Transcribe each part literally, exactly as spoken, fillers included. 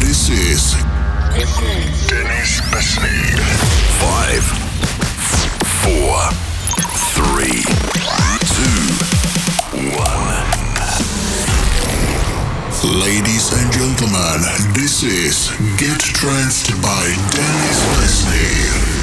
This is Dennis Besnij. Five, four, three, two, one. Ladies and gentlemen, this is Get Tranced by Dennis Besnij.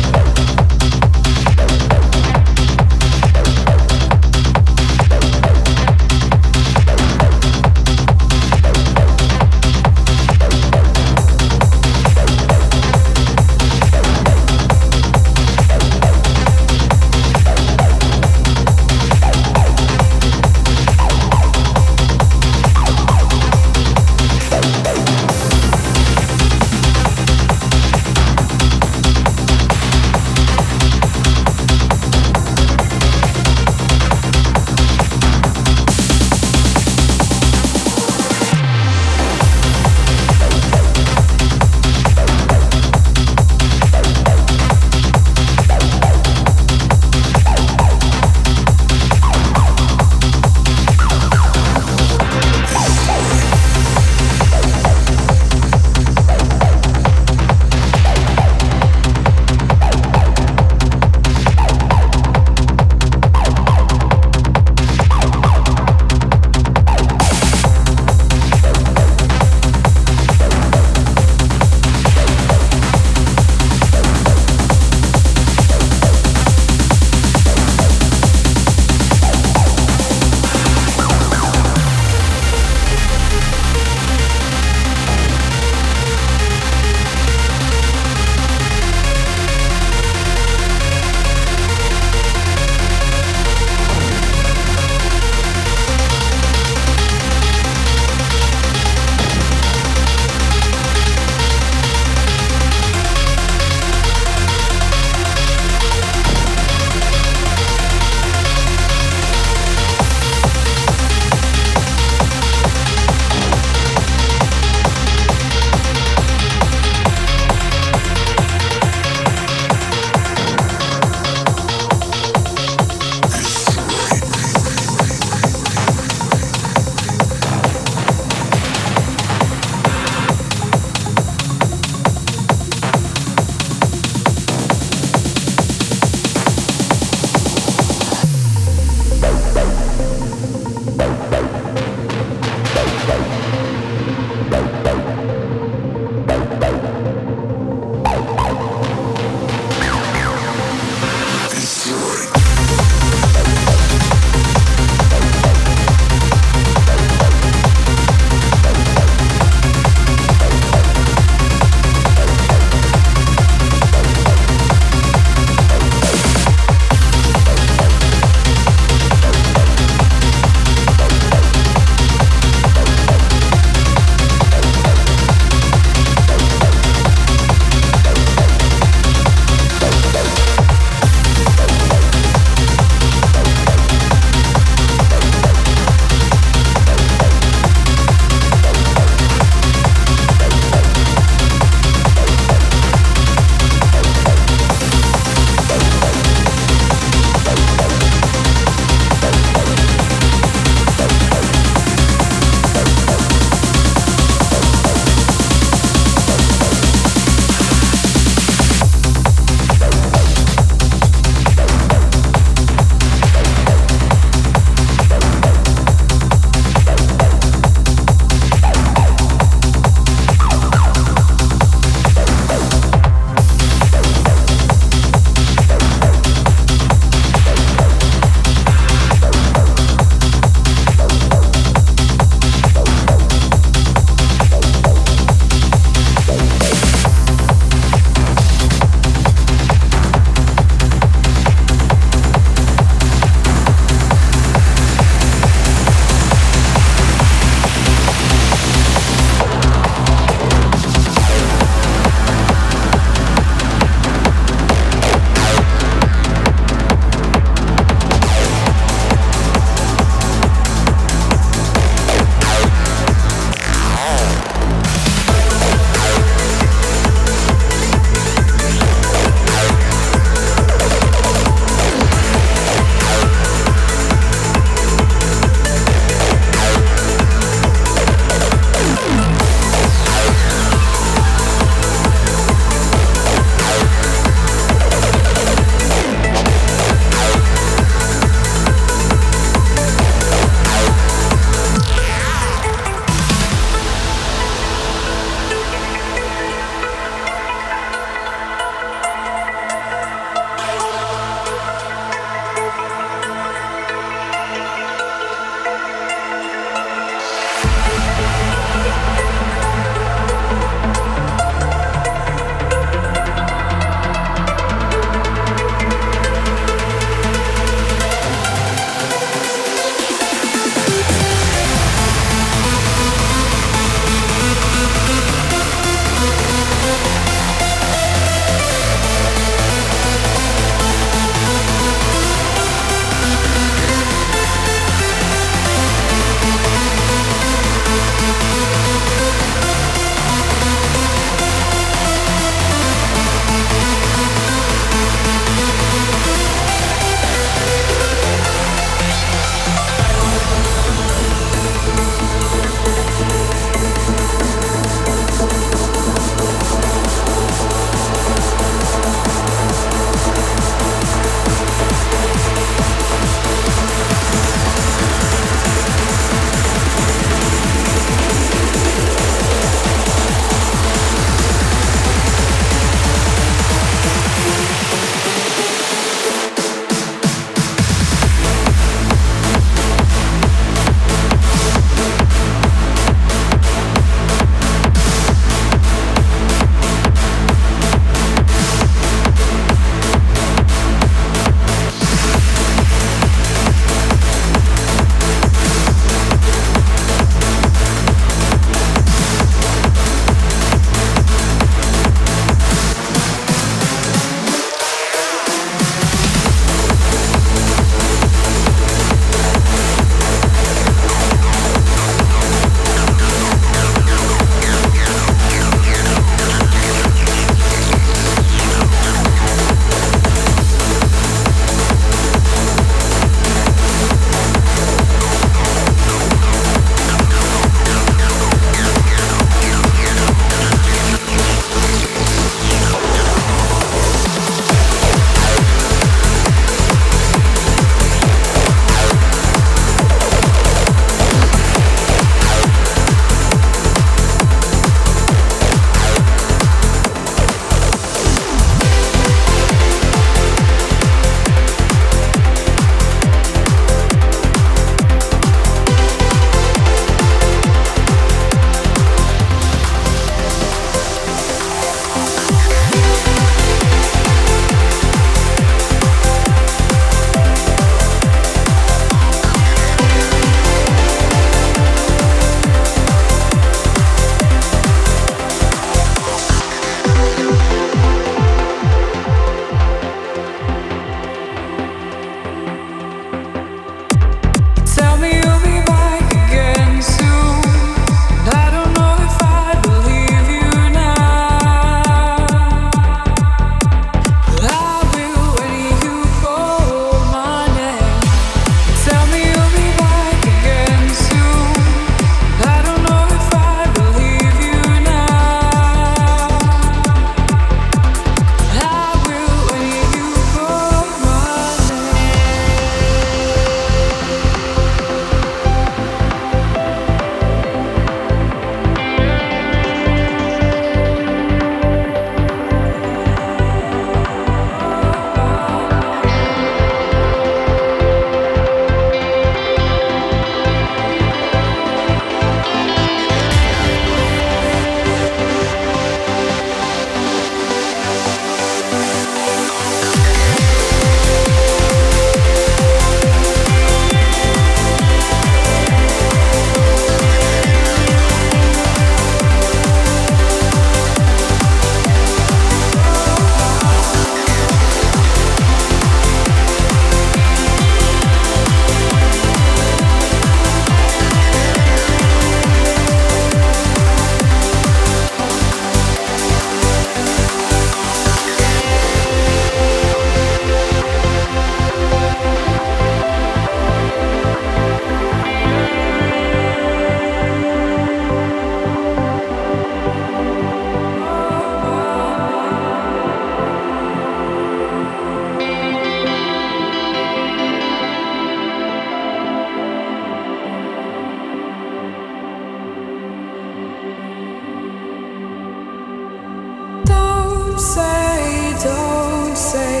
Don't say,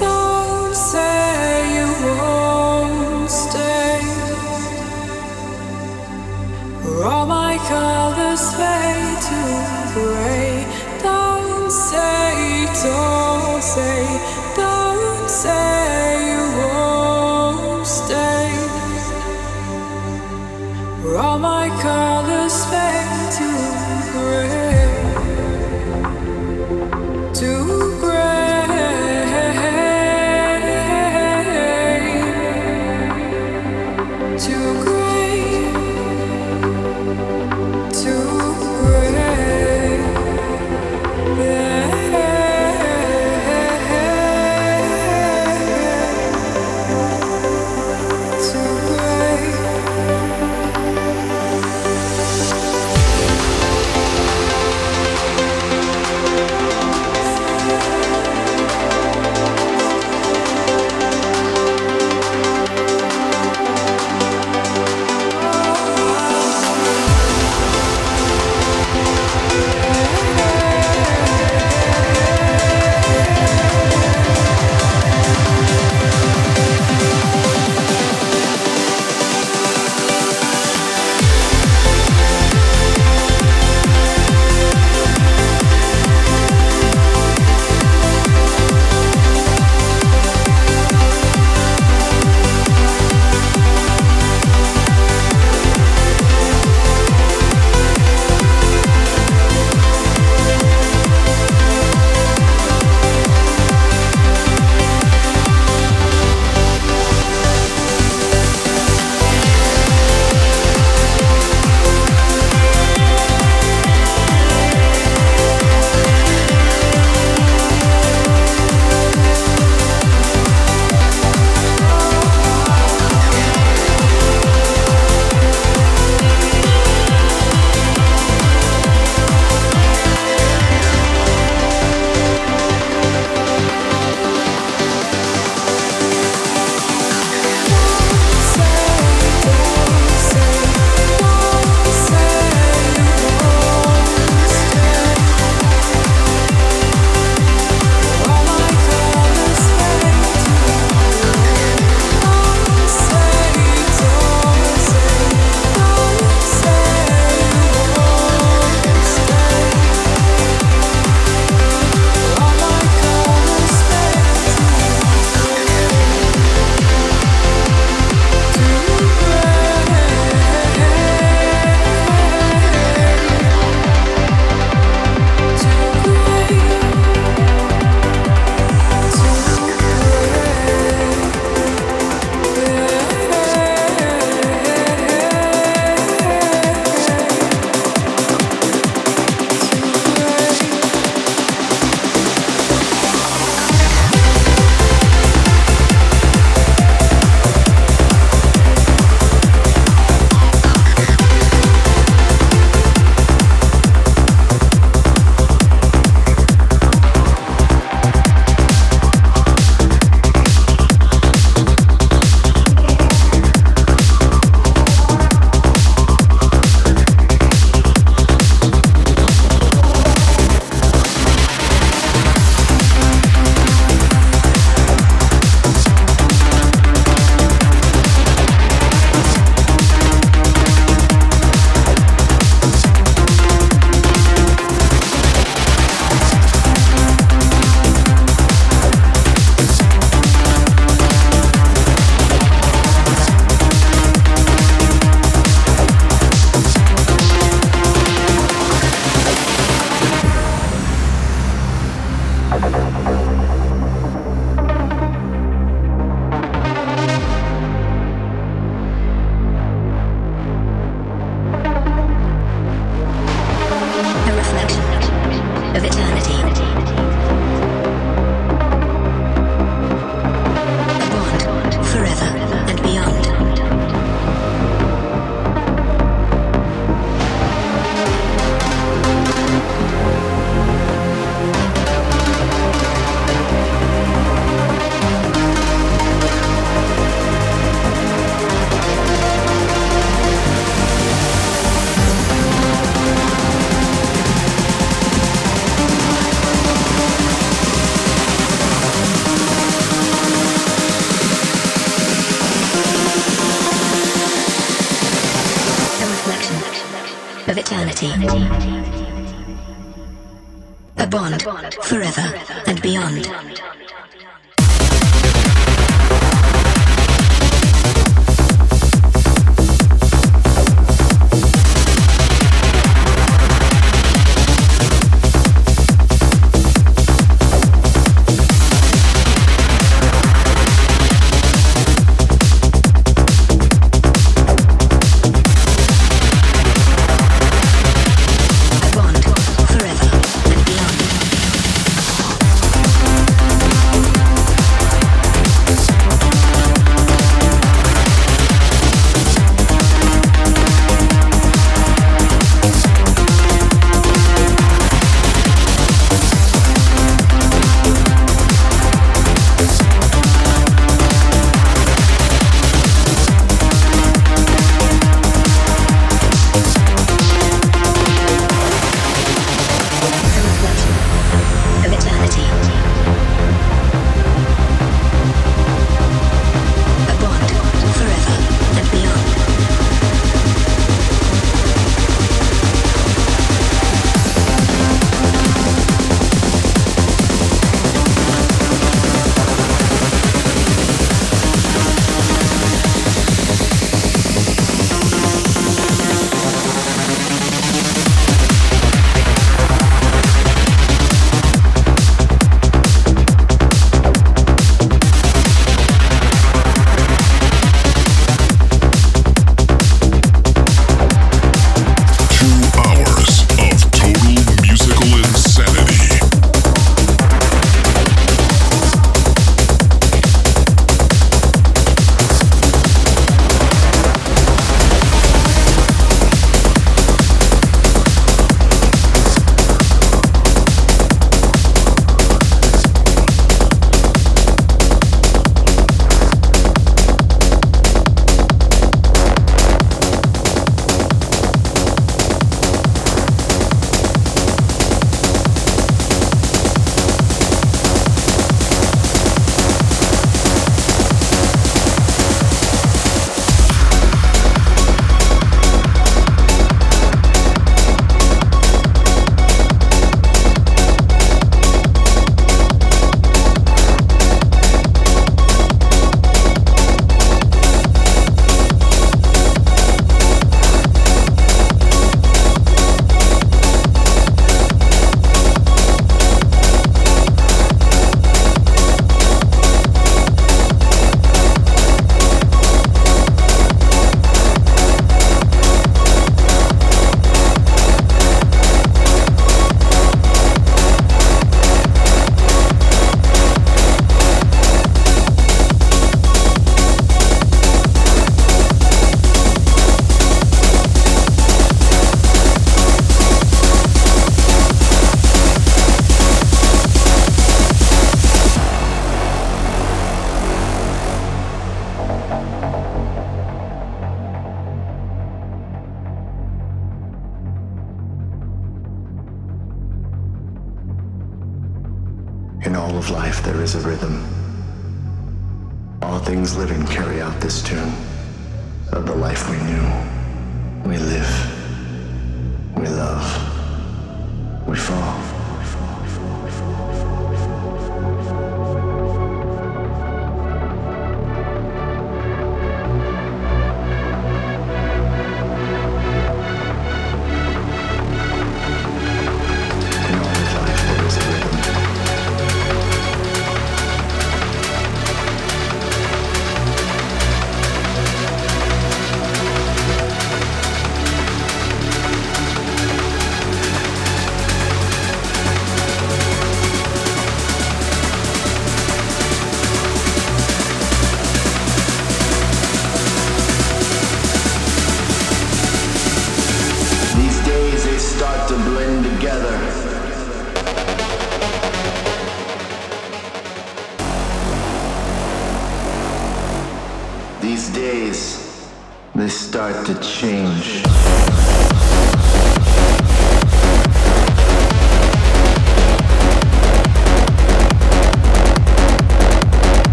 don't say you won't stay, for all my colors fade to gray. Don't say, don't say, don't say you won't stay, for all my colors fade to gray. To too gray, too gray. A bond forever and beyond.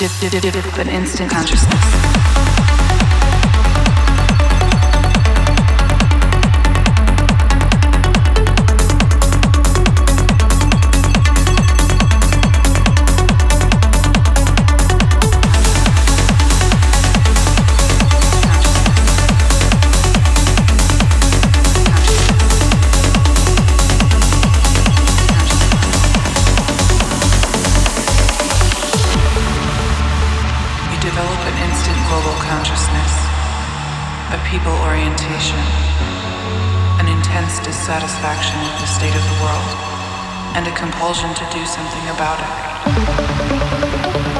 dip, but instant consciousness. Satisfaction with the state of the world, and a compulsion to do something about it.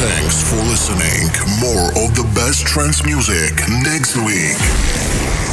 Thanks for listening. More of the best trance music next week.